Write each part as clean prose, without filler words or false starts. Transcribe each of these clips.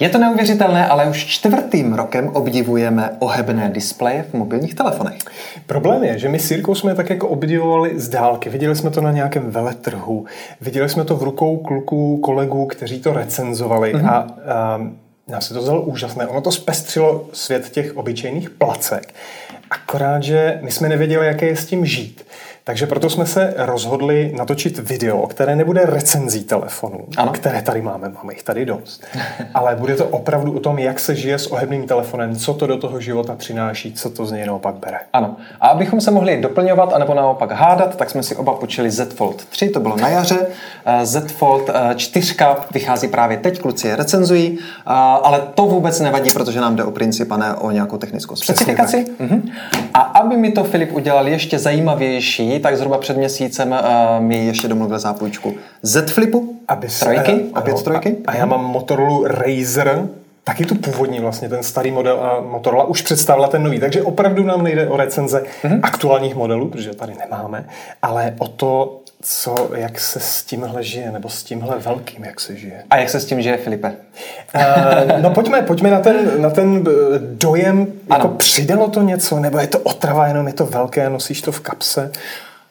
Je to neuvěřitelné, ale už čtvrtým rokem obdivujeme ohebné displeje v mobilních telefonech. Problém je, že my s Jirkou jsme tak jako obdivovali z dálky. Viděli jsme to na nějakém veletrhu, viděli jsme to v rukou kluků, kolegů, kteří to recenzovali a nás se to vzalo úžasné. Ono to zpestřilo svět těch obyčejných placek. Akorát, že my jsme nevěděli, jaké je s tím žít. Takže proto jsme se rozhodli natočit video, které nebude recenzí telefonů, které tady máme, jich tady dost. Ale bude to opravdu o tom, jak se žije s ohebným telefonem, co to do toho života přináší, co to z něj naopak bere. Ano. A abychom se mohli doplňovat anebo naopak hádat, tak jsme si oba počili Z Fold 3, to bylo na jaře. Z Fold 4 vychází právě teď, kluci je recenzují, ale to vůbec nevadí, protože nám jde o princip a ne o nějakou technickou specifikaci. A aby mi to Filip udělal ještě zajímavější, tak zhruba před měsícem mi ještě domluvil zápůjčku Z Flipu, trojky. A já mám Motorola Razr, taky tu původní vlastně, ten starý model a Motorola už představila ten nový, takže opravdu nám nejde o recenze aktuálních modelů, protože tady nemáme, ale o to, jak se s tímhle žije, nebo s tímhle velkým, jak se žije. A jak se s tím žije, Filipe? No pojďme na ten dojem, jako přidalo to něco, nebo je to otrava, jenom je to velké, nosíš to v kapse.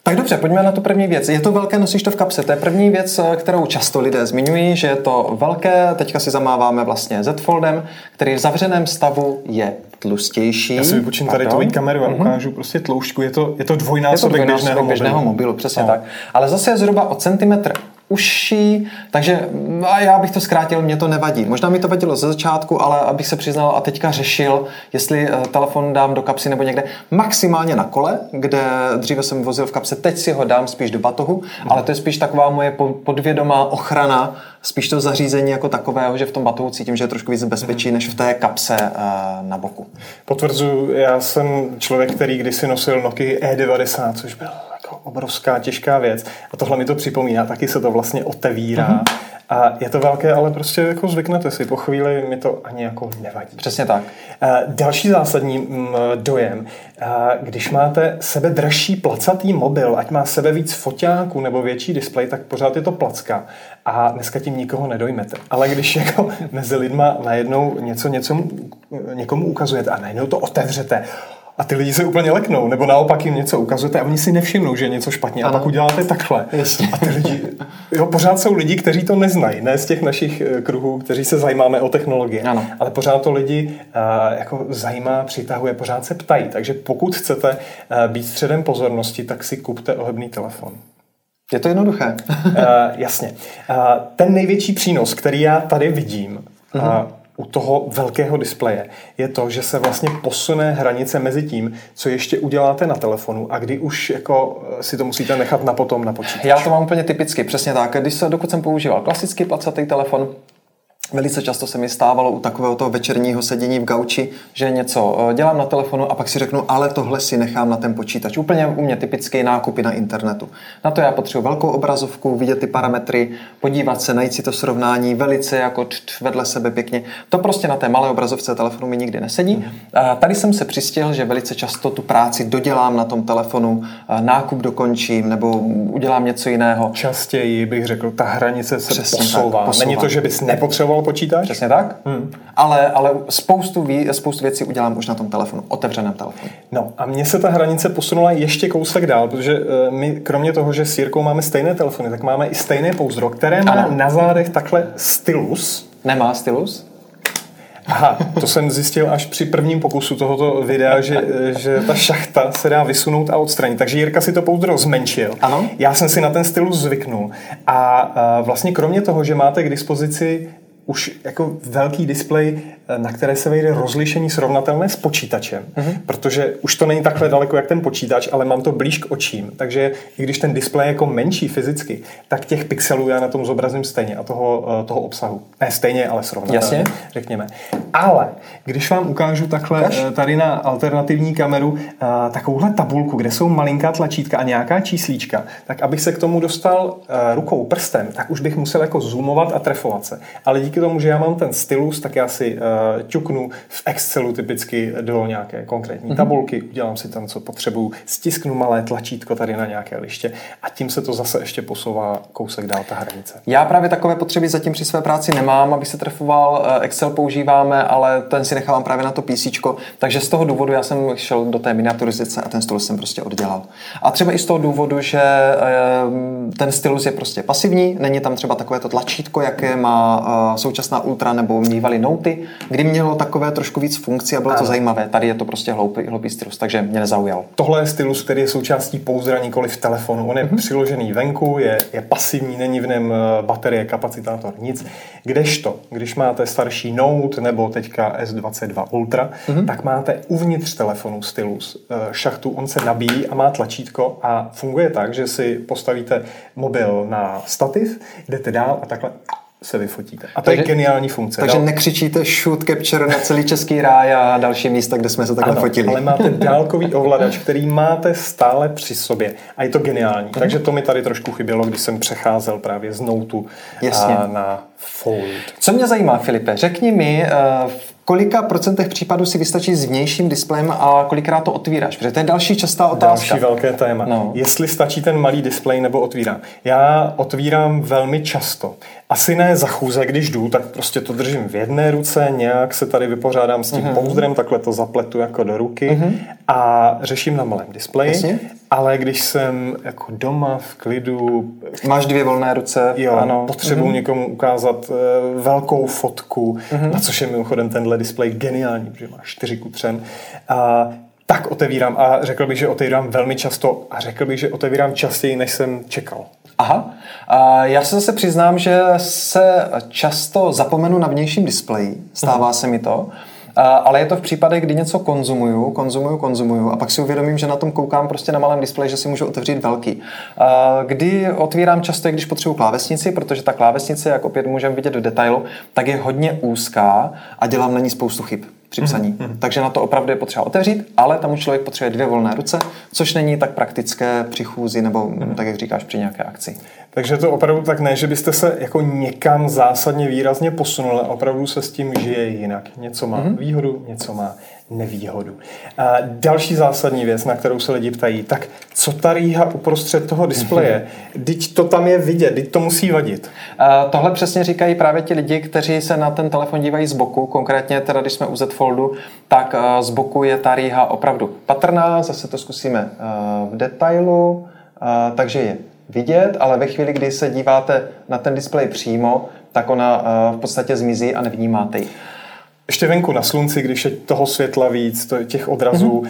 Tak dobře, pojďme na tu první věc. Je to velké, nosíš to v kapse. To je první věc, kterou často lidé zmiňují, že je to velké. Teďka si zamáváme vlastně Z Foldem, který v zavřeném stavu je tlustější. Já si vypočím tady tu kameru a ukážu prostě tloušku. Je to dvojnásobek běžného mobilu, přesně tak. Ale zase je zhruba o centimetr uší, takže a já bych to zkrátil, mě to nevadí. Možná mi to vadilo ze začátku, ale abych se přiznal a teďka řešil, jestli telefon dám do kapsy nebo někde maximálně na kole, kde dříve jsem vozil v kapse, teď si ho dám spíš do batohu, ale to je spíš taková moje podvědomá ochrana, spíš to zařízení jako takového, že v tom batohu cítím, že je trošku víc bezpečí, než v té kapse na boku. Potvrzuji, já jsem člověk, který kdysi nosil Nokia E90, což byl obrovská těžká věc. A tohle mi to připomíná, taky se to vlastně otevírá. A je to velké, ale prostě jako zvyknete si. Po chvíli mi to ani jako nevadí. Přesně tak. Další zásadní dojem. Když máte sebe dražší placatý mobil, ať má sebe víc foťáků nebo větší displej, tak pořád je to placka. A dneska tím nikoho nedojmete. Ale když jako mezi lidma najednou někomu ukazujete a najednou to otevřete, a ty lidi se úplně leknou, nebo naopak jim něco ukazujete a oni si nevšimnou, že je něco špatně. A pak uděláte takhle. Ještě. A ty lidi, pořád jsou lidi, kteří to neznají, ne z těch našich kruhů, kteří se zajímáme o technologie. Ano. Ale pořád to lidi jako zajímá, přitahuje, pořád se ptají. Takže pokud chcete být středem pozornosti, tak si kupte ohebný telefon. Je to jednoduché. Jasně. Ten největší přínos, který já tady vidím, u toho velkého displeje je to, že se vlastně posune hranice mezi tím, co ještě uděláte na telefonu a kdy už jako si to musíte nechat na potom na počítač. Já to mám úplně typicky, přesně tak. Dokud jsem používal klasický placatý telefon, velice často se mi stávalo u takového toho večerního sedění v gauči, že něco dělám na telefonu a pak si řeknu, ale tohle si nechám na ten počítač. Úplně u mě typické nákupy na internetu. Na to já potřebuji velkou obrazovku, vidět ty parametry, podívat se, najít si to srovnání velice jako vedle sebe pěkně. To prostě na té malé obrazovce telefonu mi nikdy nesedí. Tady jsem se přistihl, že velice často tu práci dodělám na tom telefonu, nákup dokončím nebo udělám něco jiného. Častěji bych řekl, ta hranice se posouvá. Není to, že bys nepotřeboval počítač? Přesně tak. Ale spoustu věcí udělám už na tom telefonu, otevřeném telefonu. No a mně se ta hranice posunula ještě kousek dál, protože my kromě toho, že s Jirkou máme stejné telefony, tak máme i stejné pouzdro, které má na zádech takhle stylus. Nemá stylus? Aha, to jsem zjistil až při prvním pokusu tohoto videa, že ta šachta se dá vysunout a odstranit. Takže Jirka si to pouzdro zmenšil. Ano. Já jsem si na ten stylus zvyknul. A vlastně kromě toho, že máte k dispozici už jako velký displej, na které se vejde rozlišení srovnatelné s počítačem. Protože už to není takhle daleko jak ten počítač, ale mám to blíž k očím. Takže i když ten displej je jako menší fyzicky, tak těch pixelů já na tom zobrazím stejně a toho obsahu. Ne stejně, ale srovnatelně. Jasně. Řekněme. Ale když vám ukážu takhle tady na alternativní kameru takovouhle tabulku, kde jsou malinká tlačítka a nějaká číslíčka, tak abych se k tomu dostal rukou, prstem, tak už bych musel jako zoomovat a trefovat se. Ale díky tomu, že já mám ten stylus, tak já si ťuknu v Excelu typicky do nějaké konkrétní tabulky, udělám si tam, co potřebuju, stisknu malé tlačítko tady na nějaké liště a tím se to zase ještě posouvá kousek dál ta hranice. Já právě takové potřeby zatím při své práci nemám, abych se trefoval, Excel používáme, ale ten si nechávám právě na to PCčko, takže z toho důvodu já jsem šel do té miniaturizace a ten stylus jsem prostě oddělal. A třeba i z toho důvodu, že ten stylus je prostě pasivní, není tam třeba takové to tlačítko, jaké má současná Ultra nebo mývaly Noty, kdy mělo takové trošku víc funkcí a bylo to zajímavé. Tady je to prostě hloupý stylus, takže mě nezaujal. Tohle je stylus, který je součástí pouzdra, nikoli v telefonu. On je přiložený venku, je pasivní, není v něm baterie, kapacitátor, nic. Kdežto, když máte starší Note nebo teďka S22 Ultra, tak máte uvnitř telefonu stylus. Šachtu, on se nabíjí a má tlačítko a funguje tak, že si postavíte mobil na stativ, jdete dál a takhle se vyfotíte. A to je geniální funkce. Takže nekřičíte shoot capture na celý český ráj a další místa, kde jsme se takhle fotili. Ale máte dálkový ovladač, který máte stále při sobě. A je to geniální. Takže to mi tady trošku chybělo, když jsem přecházel právě z Notu na Fold. Co mě zajímá, Filipe, řekni mi, v kolika procentech případů si vystačí s vnějším displejem a kolikrát to otvíráš? Protože to je další častá otázka. Další velké téma. No. Jestli stačí ten malý displej, nebo otvírám. Já otvírám velmi často. Asi ne za chůze, když jdu, tak prostě to držím v jedné ruce, nějak se tady vypořádám s tím pouzdrem, takhle to zapletu jako do ruky a řeším na malém displeji. Jasně? Ale když jsem jako doma v klidu... Máš dvě volné ruce. Jo, ano. Potřebuji někomu ukázat velkou fotku, na což je mimochodem tenhle displej geniální, protože má 4:3. Tak otevírám a řekl bych, že otevírám velmi často a řekl bych, že otevírám častěji, než jsem čekal. Aha. Já se zase přiznám, že se často zapomenu na vnějším displeji. Stává se mi to. Ale je to v případech, kdy něco konzumuju a pak si uvědomím, že na tom koukám prostě na malém displeji, že si můžu otevřít velký. Kdy otvírám často, když potřebuju klávesnici, protože ta klávesnice, jak opět můžeme vidět do detailu, tak je hodně úzká a dělám na ní spoustu chyb při psaní. Takže na to opravdu je potřeba otevřít, ale tam už člověk potřebuje dvě volné ruce, což není tak praktické při chůzi nebo tak, jak říkáš, při nějaké akci. Takže to opravdu tak ne, že byste se jako někam zásadně výrazně posunuli, opravdu se s tím žije jinak. Něco má výhodu, něco má nevýhodu. A další zásadní věc, na kterou se lidi ptají, tak co ta rýha uprostřed toho displeje? Vždyť to tam je vidět, vždyť to musí vadit. Tohle přesně říkají právě ti lidi, kteří se na ten telefon dívají z boku, konkrétně teda když jsme u Z Foldu, tak z boku je ta rýha opravdu patrná, zase to zkusíme v detailu, takže je vidět, ale ve chvíli, kdy se díváte na ten displej přímo, tak ona v podstatě zmizí a nevnímáte ji. Ještě venku na slunci, když je toho světla víc, těch odrazů,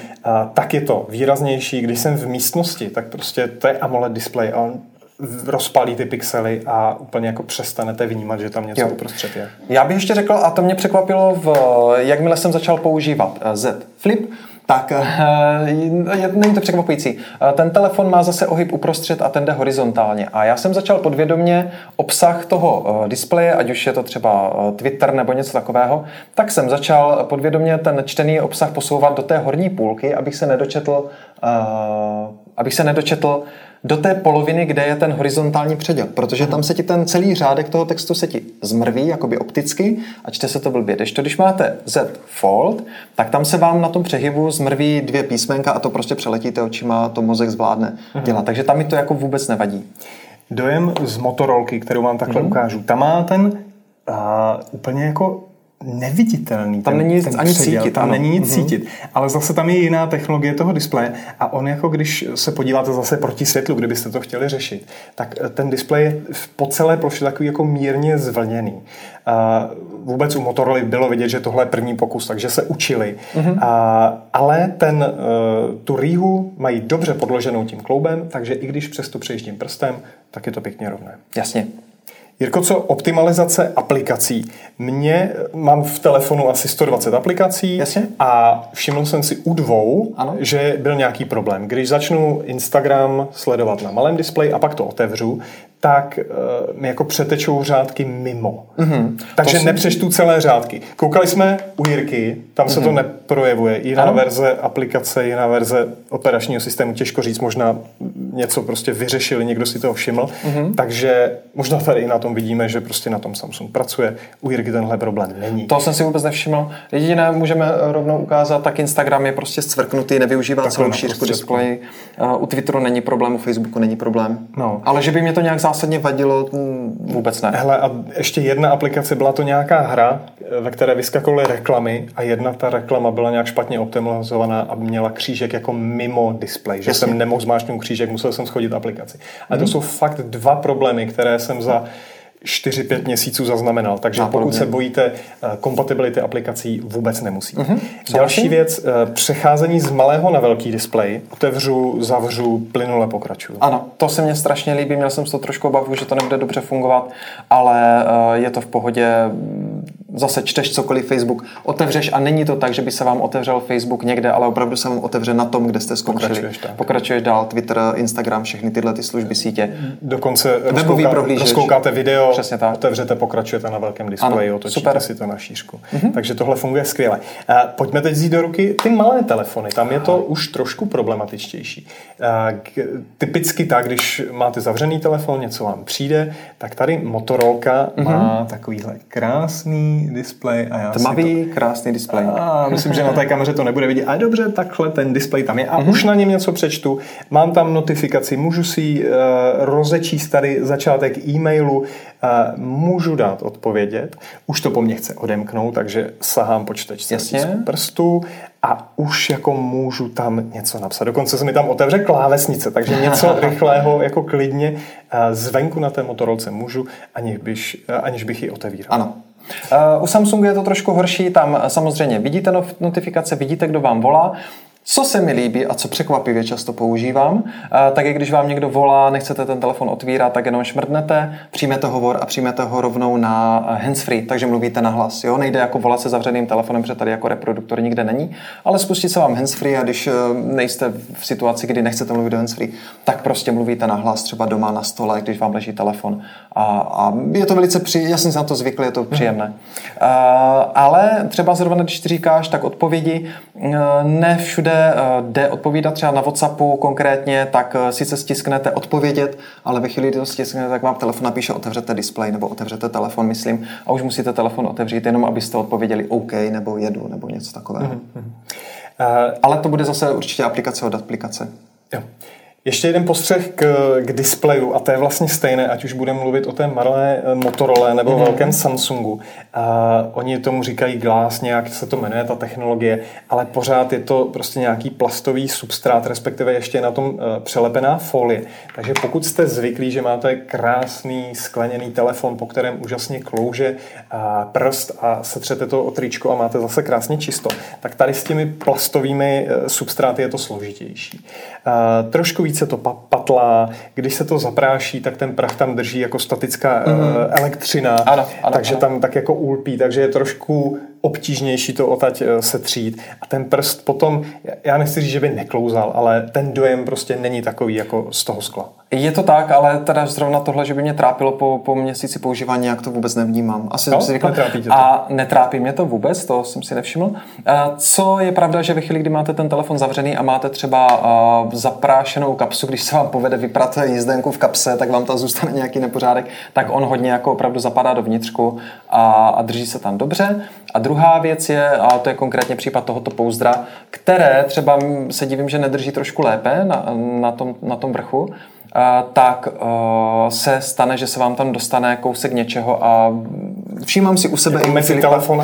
tak je to výraznější. Když jsem v místnosti, tak prostě to je AMOLED displej a on rozpálí ty pixely a úplně jako přestanete vnímat, že tam něco uprostřed je. Já bych ještě řekl, a to mě překvapilo, jakmile jsem začal používat Z Flip, tak není to překvapující. Ten telefon má zase ohyb uprostřed a ten jde horizontálně. A já jsem začal podvědomě obsah toho displeje, ať už je to třeba Twitter nebo něco takového, tak jsem začal podvědomě ten čtený obsah posouvat do té horní půlky, abych se nedočetl do té poloviny, kde je ten horizontální předěl, protože tam se ti ten celý řádek toho textu se ti zmrví, jakoby opticky, a čte se to blbě. Když máte Z Fold, tak tam se vám na tom přehybu zmrví dvě písmenka a to prostě přeletíte očima, to mozek zvládne dělat. Takže tam mi to jako vůbec nevadí. Dojem z Motorolky, kterou vám takhle ukážu, tam má ten úplně jako neviditelný. Tam není nic ani cítit. Tam není nic cítit. Ale zase tam je jiná technologie toho displeje a on jako když se podíváte zase proti světlu, kdybyste to chtěli řešit, tak ten displej je po celé ploše takový jako mírně zvlněný. Vůbec u Motorola bylo vidět, že tohle je první pokus, takže se učili. Ale tu rýhu mají dobře podloženou tím kloubem, takže i když přes to přejiždím prstem, tak je to pěkně rovné. Jasně. Jirko, co optimalizace aplikací? Mám v telefonu asi 120 aplikací. Jasně? A všiml jsem si u dvou, že byl nějaký problém. Když začnu Instagram sledovat na malém displeji a pak to otevřu, tak mi jako přetečou řádky mimo. Mm-hmm. Takže nepřečtu celé řádky. Koukali jsme u Jirky, tam se to neprojevuje. Jiná verze aplikace, jiná verze operačního systému, těžko říct, možná něco prostě vyřešili, někdo si toho všiml. Mm-hmm. Takže možná tady i na tom vidíme, že prostě na tom Samsung pracuje. U Jirky tenhle problém není. To jsem si vůbec nevšiml. Jediné můžeme rovnou ukázat, tak Instagram je prostě zcvrknutý, nevyužívá celou šířku displeje. U Twitteru není problém, u Facebooku není problém. No. Ale že by mě to nějak zásadně vadilo, vůbec ne. Hele, a ještě jedna aplikace, byla to nějaká hra, ve které vyskakovaly reklamy a jedna ta reklama byla nějak špatně optimalizovaná a měla křížek jako mimo display, že jsem nemohl zmáčknout křížek, musel jsem schodit aplikaci. A to jsou fakt dva problémy, které jsem za 4-5 měsíců zaznamenal. Takže pokud se bojíte kompatibility aplikací, vůbec nemusíte. Další věc, přecházení z malého na velký displej. Otevřu, zavřu, plynule pokračuju. Ano, to se mně strašně líbí. Měl jsem z toho trošku obavu, že to nebude dobře fungovat, ale je to v pohodě. Zase čteš cokoliv Facebook, otevřeš a není to tak, že by se vám otevřel Facebook někde, ale opravdu se vám otevře na tom, kde jste skončili. Pokračuješ dál, Twitter, Instagram, všechny tyhle ty služby sítě. Dokonce rozkoukáte video, přesně tak. Otevřete, pokračujete na velkém displeji, otočíte si to na šířku. Takže tohle funguje skvěle. Pojďme teď vzít do ruky ty malé telefony, tam je to už trošku problematičtější. Typicky tak, když máte zavřený telefon, něco vám přijde, tak tady Motorola má takovýhle krásný display a já tmavý, krásný display. A myslím, že na té kameře to nebude vidět. A dobře, takhle ten display tam je. A už na něm něco přečtu. Mám tam notifikaci, můžu si rozečíst tady začátek e-mailu, můžu dát odpovědět. Už to po mně chce odemknout, takže sahám po čtečce prstů a už jako můžu tam něco napsat. Dokonce se mi tam otevře klávesnice, takže něco rychlého, jako klidně zvenku na té Motorolce můžu, aniž bych ji otevíral. Ano. U Samsungu je to trošku horší, tam samozřejmě vidíte notifikace, vidíte, kdo vám volá. Co se mi líbí a co překvapivě často používám, tak je, když vám někdo volá, nechcete ten telefon otvírat, tak jenom šmrdnete, přijmete hovor a přijmete ho rovnou na handsfree, takže mluvíte nahlas. Jo? Nejde jako volat se zavřeným telefonem, protože tady jako reproduktor nikde není, ale spustí se vám handsfree a když nejste v situaci, kdy nechcete mluvit do handsfree, tak prostě mluvíte nahlas třeba doma na stole, když vám leží telefon. A je to velice já jsem se na to zvyklý, je to příjemné. Ale třeba zrovna, když ty říkáš, tak odpovědi ne všude jde odpovídat, třeba na WhatsAppu konkrétně, tak sice stisknete odpovědět, ale ve chvíli, kdy to stisknete, tak vám telefon napíše otevřete display nebo otevřete telefon, myslím, a už musíte telefon otevřít, jenom abyste odpověděli OK nebo jedu nebo něco takového. Ale to bude zase určitě aplikace od aplikace. Jo. Ještě jeden postřeh k displeju a to je vlastně stejné, ať už budeme mluvit o té malé Motorola nebo velkém Samsungu. Oni tomu říkají glass, nějak se to jmenuje, ta technologie, ale pořád je to prostě nějaký plastový substrát, respektive ještě je na tom přelepená folie. Takže pokud jste zvyklí, že máte krásný skleněný telefon, po kterém úžasně klouže prst a setřete to o tričko a máte zase krásně čisto, tak tady s těmi plastovými substráty je to složitější. Trošku víc se to patlá, když se to zapráší, tak ten prach tam drží jako statická elektřina, ano, takže tam tak jako ulpí, takže je trošku obtížnější to odtať setřít a ten prst potom, já nechci říct, že by neklouzal, ale ten dojem prostě není takový jako z toho skla. Je to tak, ale teda zrovna tohle, že by mě trápilo po měsíci používání, jak to vůbec nevnímám. Asi jsem si řekl, a netrápí mě to vůbec, to jsem si nevšiml. Co je pravda, že ve chvíli, kdy máte ten telefon zavřený a máte třeba zaprášenou kapsu, když se vám povede vyprat jízdenku v kapse, tak vám tam zůstane nějaký nepořádek, tak on hodně jako opravdu zapadá do vnitřku a drží se tam dobře. A druhá věc je, a to je konkrétně případ tohoto pouzdra, které třeba se divím, že nedrží trošku lépe na tom vrchu, tak se stane, že se vám tam dostane kousek něčeho a všímám si u sebe jako i mezi telefon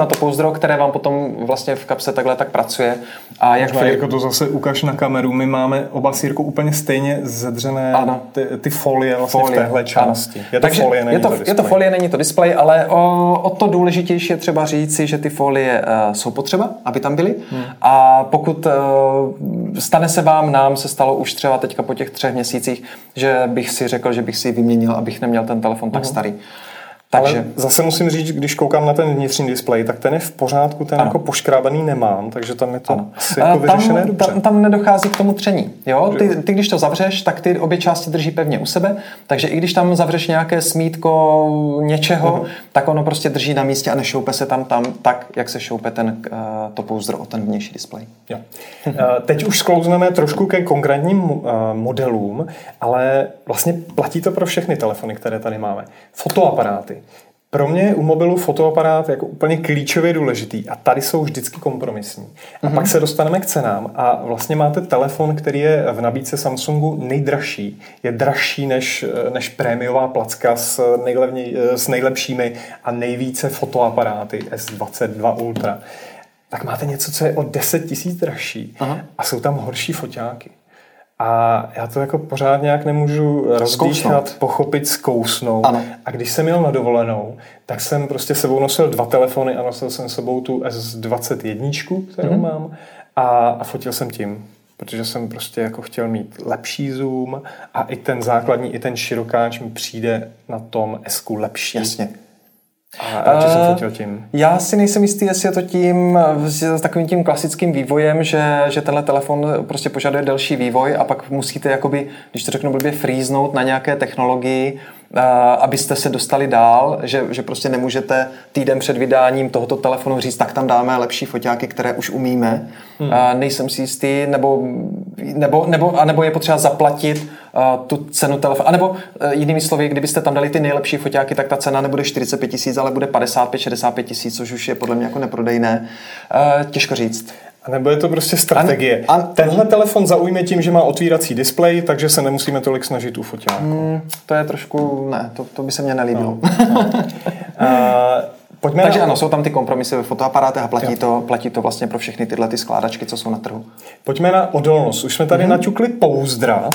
a to pouzdro, které vám potom vlastně v kapse takhle tak pracuje. A jak Jirko, to zase ukaž na kameru, my máme oba s Jirkou úplně stejně zedřené ty folie vlastně v téhle části. Je to folie, není to displej, ale o to důležitější je třeba říci, že ty folie jsou potřeba, aby tam byly a pokud stane se vám, nám se stalo už třeba teďka po těch 3 měsících, že bych si řekl, že bych si vyměnil, abych neměl ten telefon tak starý. Takže... Ale zase musím říct, když koukám na ten vnitřní displej, tak ten je v pořádku, ten ano. jako poškrábaný nemám, takže tam je to ano. asi jako vyřešené dobře. Tam nedochází k tomu tření. Jo? Ty když to zavřeš, tak ty obě části drží pevně u sebe, takže i když tam zavřeš nějaké smítko něčeho, tak ono prostě drží na místě a nešoupe se tam tak, jak se šoupe to pouzdro o ten vnější displej. Jo. Teď už sklouzneme trošku ke konkrétním modelům, ale vlastně platí to pro všechny telefony, které tady máme. Fotoaparáty. Pro mě je u mobilu fotoaparát jako úplně klíčově důležitý a tady jsou vždycky kompromisní. A pak se dostaneme k cenám a vlastně máte telefon, který je v nabídce Samsungu nejdražší. Je dražší než prémiová placka s nejlepšími a nejvíce fotoaparáty S22 Ultra. Tak máte něco, co je o 10 000 dražší a jsou tam horší foťáky. A já to jako pořád nějak nemůžu rozdýchat, pochopit, zkousnout. Ano. A když jsem jel na dovolenou, tak jsem prostě sebou nosil 2 telefony a nosil jsem sebou tu S21, kterou mám a fotil jsem tím. Protože jsem prostě jako chtěl mít lepší zoom a i ten základní, i ten širokáč mi přijde na tom S-ku lepší. Jasně. A jsem fotil tím? Já si nejsem jistý, jestli je to tím s takovým tím klasickým vývojem, že tenhle telefon prostě požaduje delší vývoj a pak musíte jakoby, když to řeknu blbě, frýznout na nějaké technologii, abyste se dostali dál, že prostě nemůžete týden před vydáním tohoto telefonu říct, tak tam dáme lepší foťáky, které už umíme. Nejsem si jistý, nebo je potřeba zaplatit tu cenu telefonu. A nebo jinými slovy, kdybyste tam dali ty nejlepší foťáky, tak ta cena nebude 45 000, ale bude 55 000, 65 000, což už je podle mě jako neprodejné. Těžko říct. A nebo je to prostě strategie. Tenhle telefon zaujme tím, že má otvírací displej, takže se nemusíme tolik snažit u foťáku. To je trošku... Ne, to by se mně nelíbilo. No. Takže ano, jsou tam ty kompromisy ve fotoaparátech a platí to vlastně pro všechny tyhle ty skládačky, co jsou na trhu. Pojďme na odolnost. Už jsme tady naťukli pouzdra.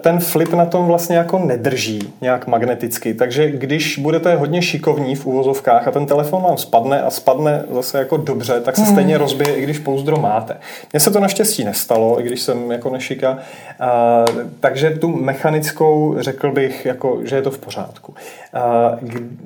Ten flip na tom vlastně jako nedrží nějak magneticky, takže když budete hodně šikovní v uvozovkách a ten telefon vám spadne a spadne zase jako dobře, tak se stejně rozbije, i když pouzdro máte. Mně se to naštěstí nestalo, i když jsem jako nešika. Takže tu mechanickou řekl bych, jako, že je to v pořádku.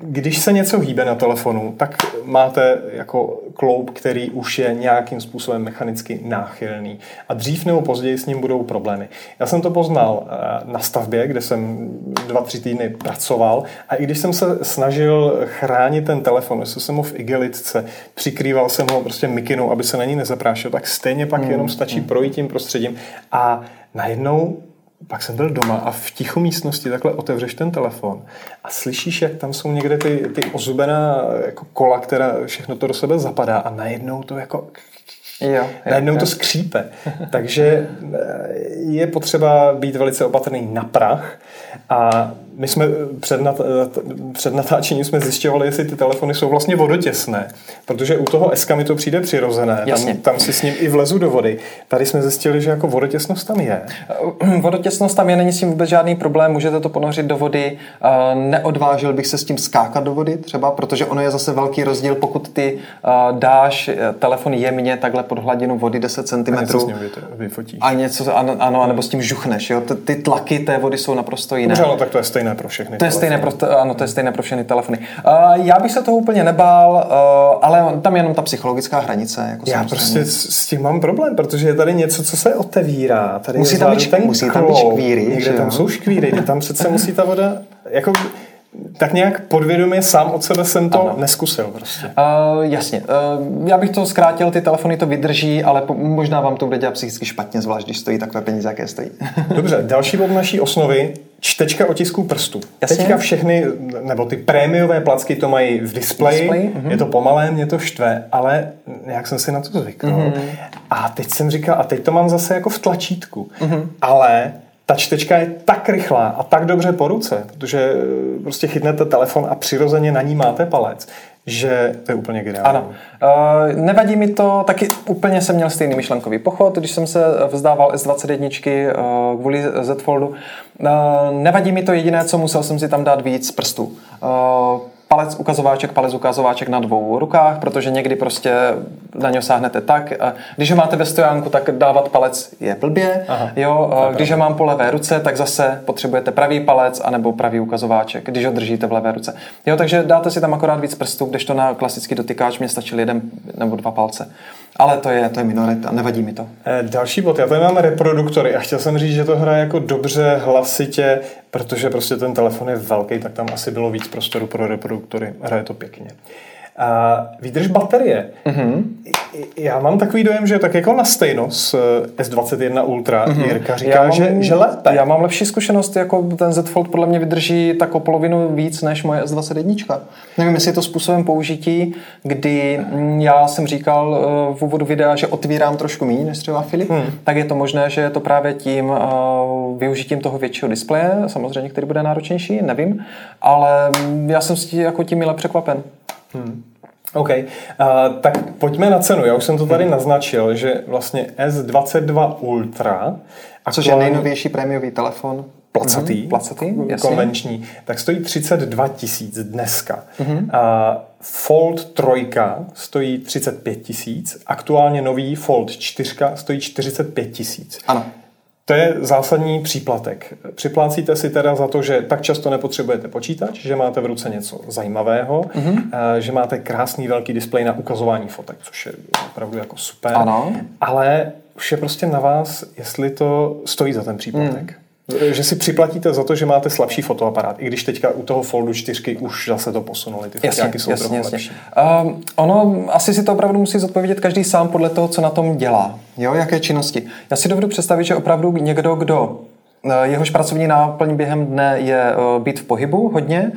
Když se něco hýbe na telefonu, tak máte jako kloub, který už je nějakým způsobem mechanicky náchylný. A dřív nebo později s ním budou problémy. Já jsem to poznal na stavbě, kde jsem 2-3 týdny pracoval a i když jsem se snažil chránit ten telefon, jestli jsem ho v igelitce, přikrýval jsem ho prostě mikinou, aby se na ní nezaprášil, tak stejně pak jenom stačí projít tím prostředím a najednou pak jsem byl doma a v ticho místnosti takhle otevřeš ten telefon a slyšíš, jak tam jsou někde ty ozubená jako kola, která všechno to do sebe zapadá a najednou to jako... najednou to skřípe. Takže je potřeba být velice opatrný na prach a my jsme před natáčením jsme zjišťovali, jestli ty telefony jsou vlastně vodotěsné, protože u toho S-ka mi to přijde přirozené, tam si s ním i vlezu do vody. Tady jsme zjistili, že jako vodotěsnost tam je. Vodotěsnost tam je, není s tím vůbec žádný problém, můžete to ponořit do vody, neodvážil bych se s tím skákat do vody třeba, protože ono je zase velký rozdíl, pokud ty dáš telefon jemně takhle pod hladinu vody 10 cm a něco, ano, nebo s tím žuchneš, jo? Ty tlaky té vody jsou naprosto jiné. Dobře, ale tak to je stejné pro všechny telefony. Já bych se toho úplně nebál, ale tam je jenom ta psychologická hranice. Jako já prostě s tím mám problém, protože je tady něco, co se otevírá. Tady musí tam být škvíry. Někde tam jsou škvíry, tam přece musí ta voda... Jako, tak nějak podvědomě sám od sebe jsem to neskusil prostě. Já bych to zkrátil, ty telefony to vydrží, ale možná vám to bude dělat psychicky špatně, zvlášť když stojí takové peníze, jaké stojí. Dobře, další bod naší osnovy, čtečka otisků prstů. Jasně. Teďka všechny, nebo ty prémiové placky to mají v displeji, je to pomalé, mě to štve, ale nějak jsem si na to zvykl. A teď jsem říkal, a teď to mám zase jako v tlačítku, ale... Ta čtečka je tak rychlá a tak dobře po ruce, protože prostě chytnete telefon a přirozeně na ní máte palec, že to je úplně geniální. Ano. Nevadí mi to, taky úplně jsem měl stejný myšlenkový pochod, když jsem se vzdával S21 kvůli Z Foldu. Nevadí mi to, jediné, co musel jsem si tam dát víc prstů. palec ukazováček na dvou rukách, protože někdy prostě na něho sáhnete tak. Když ho máte ve stojánku, tak dávat palec je blbě. Jo, když ho mám po levé ruce, tak zase potřebujete pravý palec anebo pravý ukazováček, když ho držíte v levé ruce. Jo, takže dáte si tam akorát víc prstů, kdežto na klasický dotykáč mě stačil jeden nebo dva palce. Ale to je minorita, nevadí mi to. Další bod, já tady mám reproduktory a chtěl jsem říct, že to hraje jako dobře hlasitě, protože prostě ten telefon je velký, tak tam asi bylo víc prostoru pro reproduktory. Hraje to pěkně. A výdrž baterie. Mm-hmm. Já mám takový dojem, že tak jako na stejno s S21 Ultra, Jirka říká, že lépe. Já mám lepší zkušenost, jako ten Z Fold podle mě vydrží tak o polovinu víc než moje S21. Nevím, jestli je to způsobem použití, kdy já jsem říkal v úvodu videa, že otvírám trošku méně než třeba Filip, tak je to možné, že je to právě tím využitím toho většího displeje, samozřejmě, který bude náročnější, nevím, ale já jsem si jako tím mile překvapen. OK, tak pojďme na cenu. Já už jsem to tady naznačil, že vlastně S22 Ultra, což je nejnovější prémiový telefon, placatý konvenční, tak stojí 32 000 dneska. Fold 3 stojí 35 000, aktuálně nový Fold 4 stojí 45 000. Ano. To je zásadní příplatek. Připlácíte si teda za to, že tak často nepotřebujete počítač, že máte v ruce něco zajímavého, že máte krásný velký displej na ukazování fotek, což je opravdu jako super. Ano. Ale už je prostě na vás, jestli to stojí za ten příplatek. Že si připlatíte za to, že máte slabší fotoaparát, i když teďka u toho Foldu 4 už zase to posunuli, ty foťáky jsou trochu lepší. Ono, asi si to opravdu musí zodpovědět každý sám podle toho, co na tom dělá. Jo, jaké činnosti. Já si dovedu představit, že opravdu někdo, kdo jehož pracovní náplň během dne je být v pohybu hodně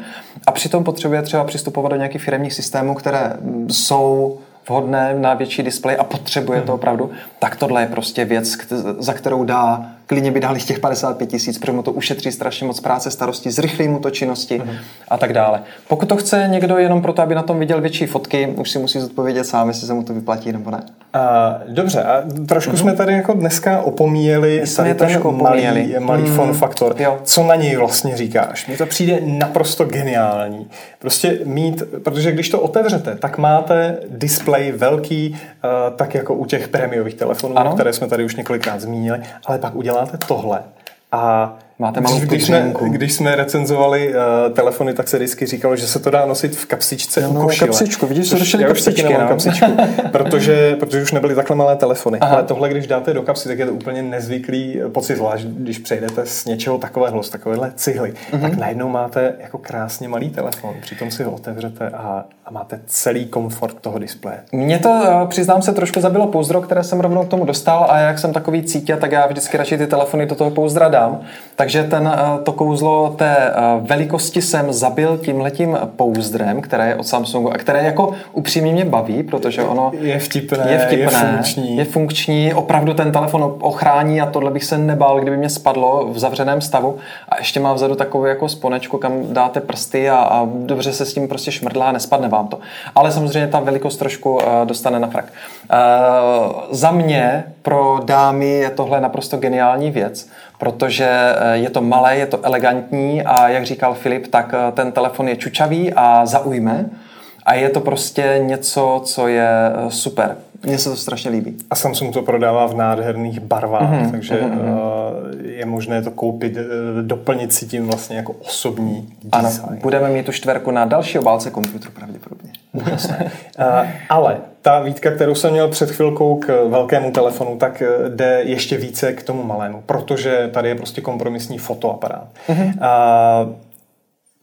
a přitom potřebuje třeba přistupovat do nějakých firemních systémů, které jsou vhodné na větší displej a potřebuje to opravdu, tak tohle je prostě věc, za kterou dá, klidně by dali těch 55 000, protože mu to ušetří strašně moc práce, starosti, zrychlí mu to činnosti a tak dále. Pokud to chce někdo jenom proto, aby na tom viděl větší fotky, už si musí zodpovědět sám, jestli se mu to vyplatí nebo ne. Dobře, a trošku jsme tady jako dneska opomíjeli malý fun faktor. Jo. Co na něj vlastně říkáš? Mně to přijde naprosto geniální. Prostě mít, protože když to otevřete, tak máte displej velký, tak jako u těch prémiových telefonů, ano, které jsme tady už několikrát zmínili, ale pak uděláte tohle a máte malou pudřínku. Když jsme recenzovali telefony, tak se vždycky říkalo, že se to dá nosit v kapsičce u košile. Kapsičku, vidíš, to došli kapsičky. Já už kapsičku, protože už nebyly takhle malé telefony. Aha. Ale tohle, když dáte do kapsy, tak je to úplně nezvyklý pocit, zvlášť když přejdete z něčeho takového, z takovéhle cihly. Tak najednou máte jako krásně malý telefon, přitom si ho otevřete a máte celý komfort toho displeje. Mě to, přiznám se, trošku zabilo pouzdro, které jsem rovnou k tomu dostal, a jak jsem takový cítě, tak já vždycky radši ty telefony do toho pouzdra dám. Takže to kouzlo té velikosti jsem zabil tímhletím pouzdrem, které je od Samsungu a které jako upřímně mě baví, protože ono je vtipné, je funkční. Opravdu ten telefon ochrání a tohle bych se nebál, kdyby mě spadlo v zavřeném stavu. A ještě má vzadu takovou jako sponečku, kam dáte prsty a dobře se s tím prostě šmrdlá, nespadne vám to. Ale samozřejmě ta velikost trošku dostane na frak. Za mě pro dámy je tohle naprosto geniální věc, protože je to malé, je to elegantní a jak říkal Filip, tak ten telefon je čučavý a zaujme a je to prostě něco, co je super. Mně se to strašně líbí. A Samsung to prodává v nádherných barvách, takže je možné to koupit, doplnit si tím vlastně jako osobní design. Ano, budeme mít tu 4 na další obálce komputeru pravděpodobně. Ale ta výtka, kterou jsem měl před chvilkou k velkému telefonu, tak jde ještě více k tomu malému, protože tady je prostě kompromisní fotoaparát.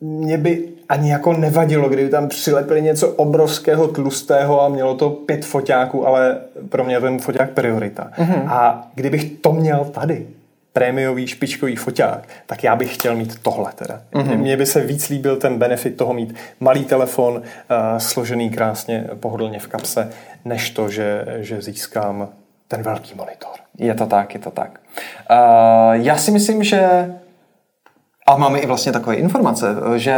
Mně by ani jako nevadilo, kdyby tam přilepili něco obrovského, tlustého a mělo to 5 foťáků, ale pro mě ten foťák priorita. A kdybych to měl tady, prémiový špičkový foťák, tak já bych chtěl mít tohle teda. Mně by se víc líbil ten benefit toho mít malý telefon, složený krásně, pohodlně v kapse, než to, že získám ten velký monitor. Je to tak. Já si myslím, že a máme i vlastně takové informace, že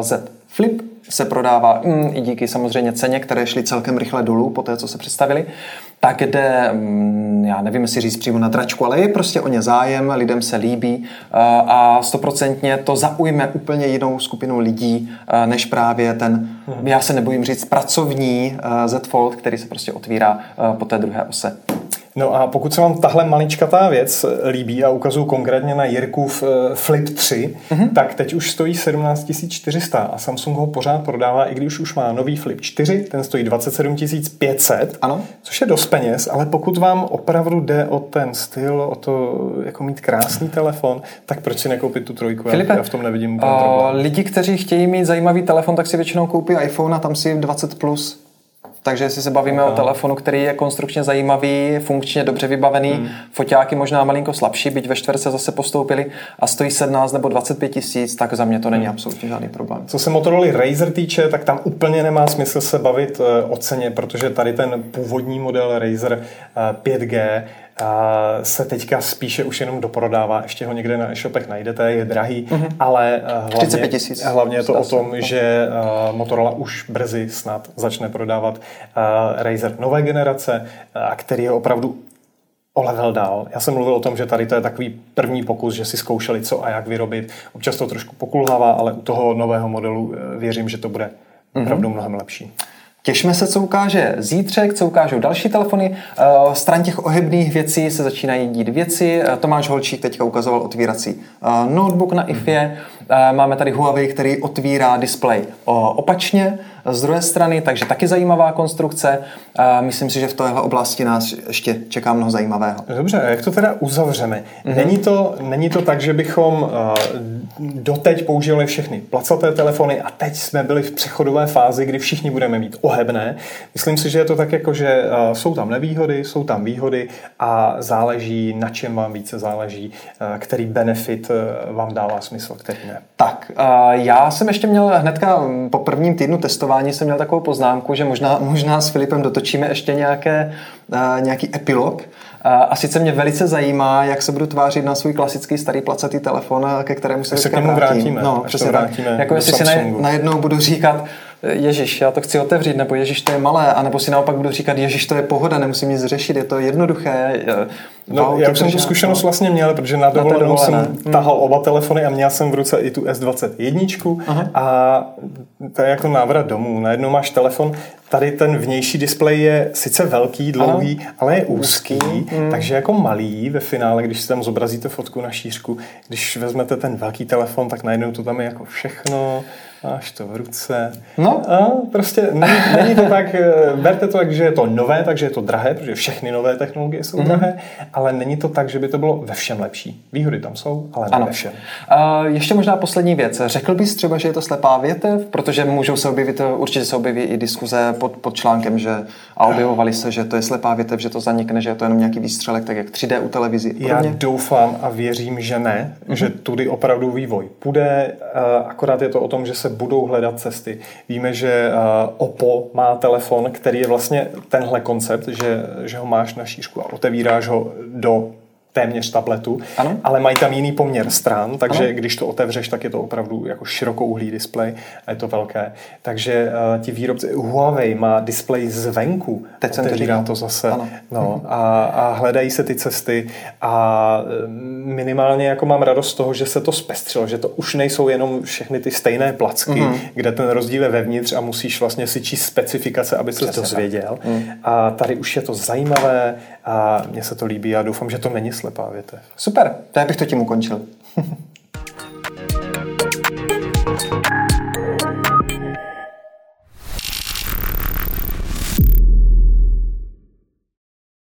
Z Flip se prodává i díky samozřejmě ceně, které šly celkem rychle dolů po té, co se představili, tak jde, já nevím, jestli říct přímo na dračku, ale je prostě o ně zájem, lidem se líbí a 100% to zaujme úplně jinou skupinu lidí, než právě ten, já se nebojím říct, pracovní Z Fold, který se prostě otvírá po té druhé ose. No a pokud se vám tahle maličkatá věc líbí a ukazuju konkrétně na Jirkův Flip 3, tak teď už stojí 17 400 a Samsung ho pořád prodává, i když už má nový Flip 4, ten stojí 27 500, ano, což je dost peněz, ale pokud vám opravdu jde o ten styl, o to, jako mít krásný telefon, tak proč si nekoupit tu trojku? Filipe, já v tom nevidím úplně problém. Lidi, kteří chtějí mít zajímavý telefon, tak si většinou koupí iPhone a tam si 20+. Takže jestli se bavíme o telefonu, který je konstrukčně zajímavý, funkčně dobře vybavený, foťáky možná malinko slabší, byť ve čtverce zase postoupili a stojí 17 nebo 25 tisíc, tak za mě to není absolutně žádný problém. Co se Motorola Razr týče, tak tam úplně nemá smysl se bavit o ceně, protože tady ten původní model Razr 5G se teďka spíše už jenom doprodává, ještě ho někde na e-shopech najdete, je drahý, ale hlavně je to o tom, že Motorola už brzy snad začne prodávat Razr nové generace, který je opravdu o level dál. Já jsem mluvil o tom, že tady to je takový první pokus, že si zkoušeli co a jak vyrobit. Občas to trošku pokulhává, ale u toho nového modelu věřím, že to bude opravdu mnohem lepší. Těšme se, co ukáže zítřek, co ukážou další telefony. Stran těch ohebných věcí se začínají dít věci. Tomáš Holčík teďka ukazoval otvírací notebook na IFA. Máme tady Huawei, který otvírá displej opačně z druhé strany, takže taky zajímavá konstrukce. Myslím si, že v téhle oblasti nás ještě čeká mnoho zajímavého. Dobře, jak to teda uzavřeme? Není to tak, že bychom doteď používali všechny placaté telefony a teď jsme byli v přechodové fázi, kdy všichni budeme mít ohebné. Myslím si, že je to tak, jako, že jsou tam nevýhody, jsou tam výhody a záleží, na čem vám více záleží, který benefit vám dává smysl, který ne. Tak, já jsem ještě měl hnedka po prvním týdnu testování jsem měl takovou poznámku, že možná s Filipem dotočíme ještě nějaký epilog. A sice mě velice zajímá, jak se budu tvářit na svůj klasický starý placatý telefon, ke kterému se vrátíme. No, přesně tak. Jako jestli si najednou budu říkat, Ježiš, já to chci otevřít, nebo Ježiš, to je malé, anebo si naopak budu říkat, Ježiš, to je pohoda, nemusím nic řešit, je to jednoduché. No, já jsem tu zkušenost vlastně měl, protože na dovolenou jsem tahal oba telefony a měl jsem v ruce i tu S21 a to je jako návrat domů. Najednou máš telefon, tady ten vnější displej je sice velký, dlouhý, ale je úzký, takže jako malý ve finále, když si tam zobrazíte fotku na šířku, když vezmete ten velký telefon, tak najednou to tam je jako všechno, máš to v ruce. No a prostě není to tak, berte to tak, že je to nové, takže je to drahé, protože všechny nové technologie jsou drahé, ale není to tak, že by to bylo ve všem lepší. Výhody tam jsou, ale ne ve všem. Ještě možná poslední věc. Řekl bys třeba, že je to slepá větev, protože můžou se objevit, určitě se objeví i diskuze pod článkem, že a objevovaly se, že to je slepá větev, že to zanikne, že je to jenom nějaký výstřelek, tak jak 3D u televizi. Já doufám a věřím, že ne, že tudy opravdu vývoj půjde, akorát je to o tom, že se budou hledat cesty. Víme, že Oppo má telefon, který je vlastně tenhle koncept, že ho máš na šířku a otevíráš ho do téměř tabletu, ale mají tam jiný poměr stran, takže když to otevřeš, tak je to opravdu jako širokouhlý displej a je to velké. Takže ti výrobci, Huawei má displej zvenku, otevírá to zase a hledají se ty cesty a minimálně jako mám radost z toho, že se to zpestřilo, že to už nejsou jenom všechny ty stejné placky, kde ten rozdíl je vevnitř a musíš vlastně si číst specifikace, aby se dozvěděl. A tady už je to zajímavé a mně se to líbí a doufám, že to není slepá větev. Super, tak bych to tím ukončil.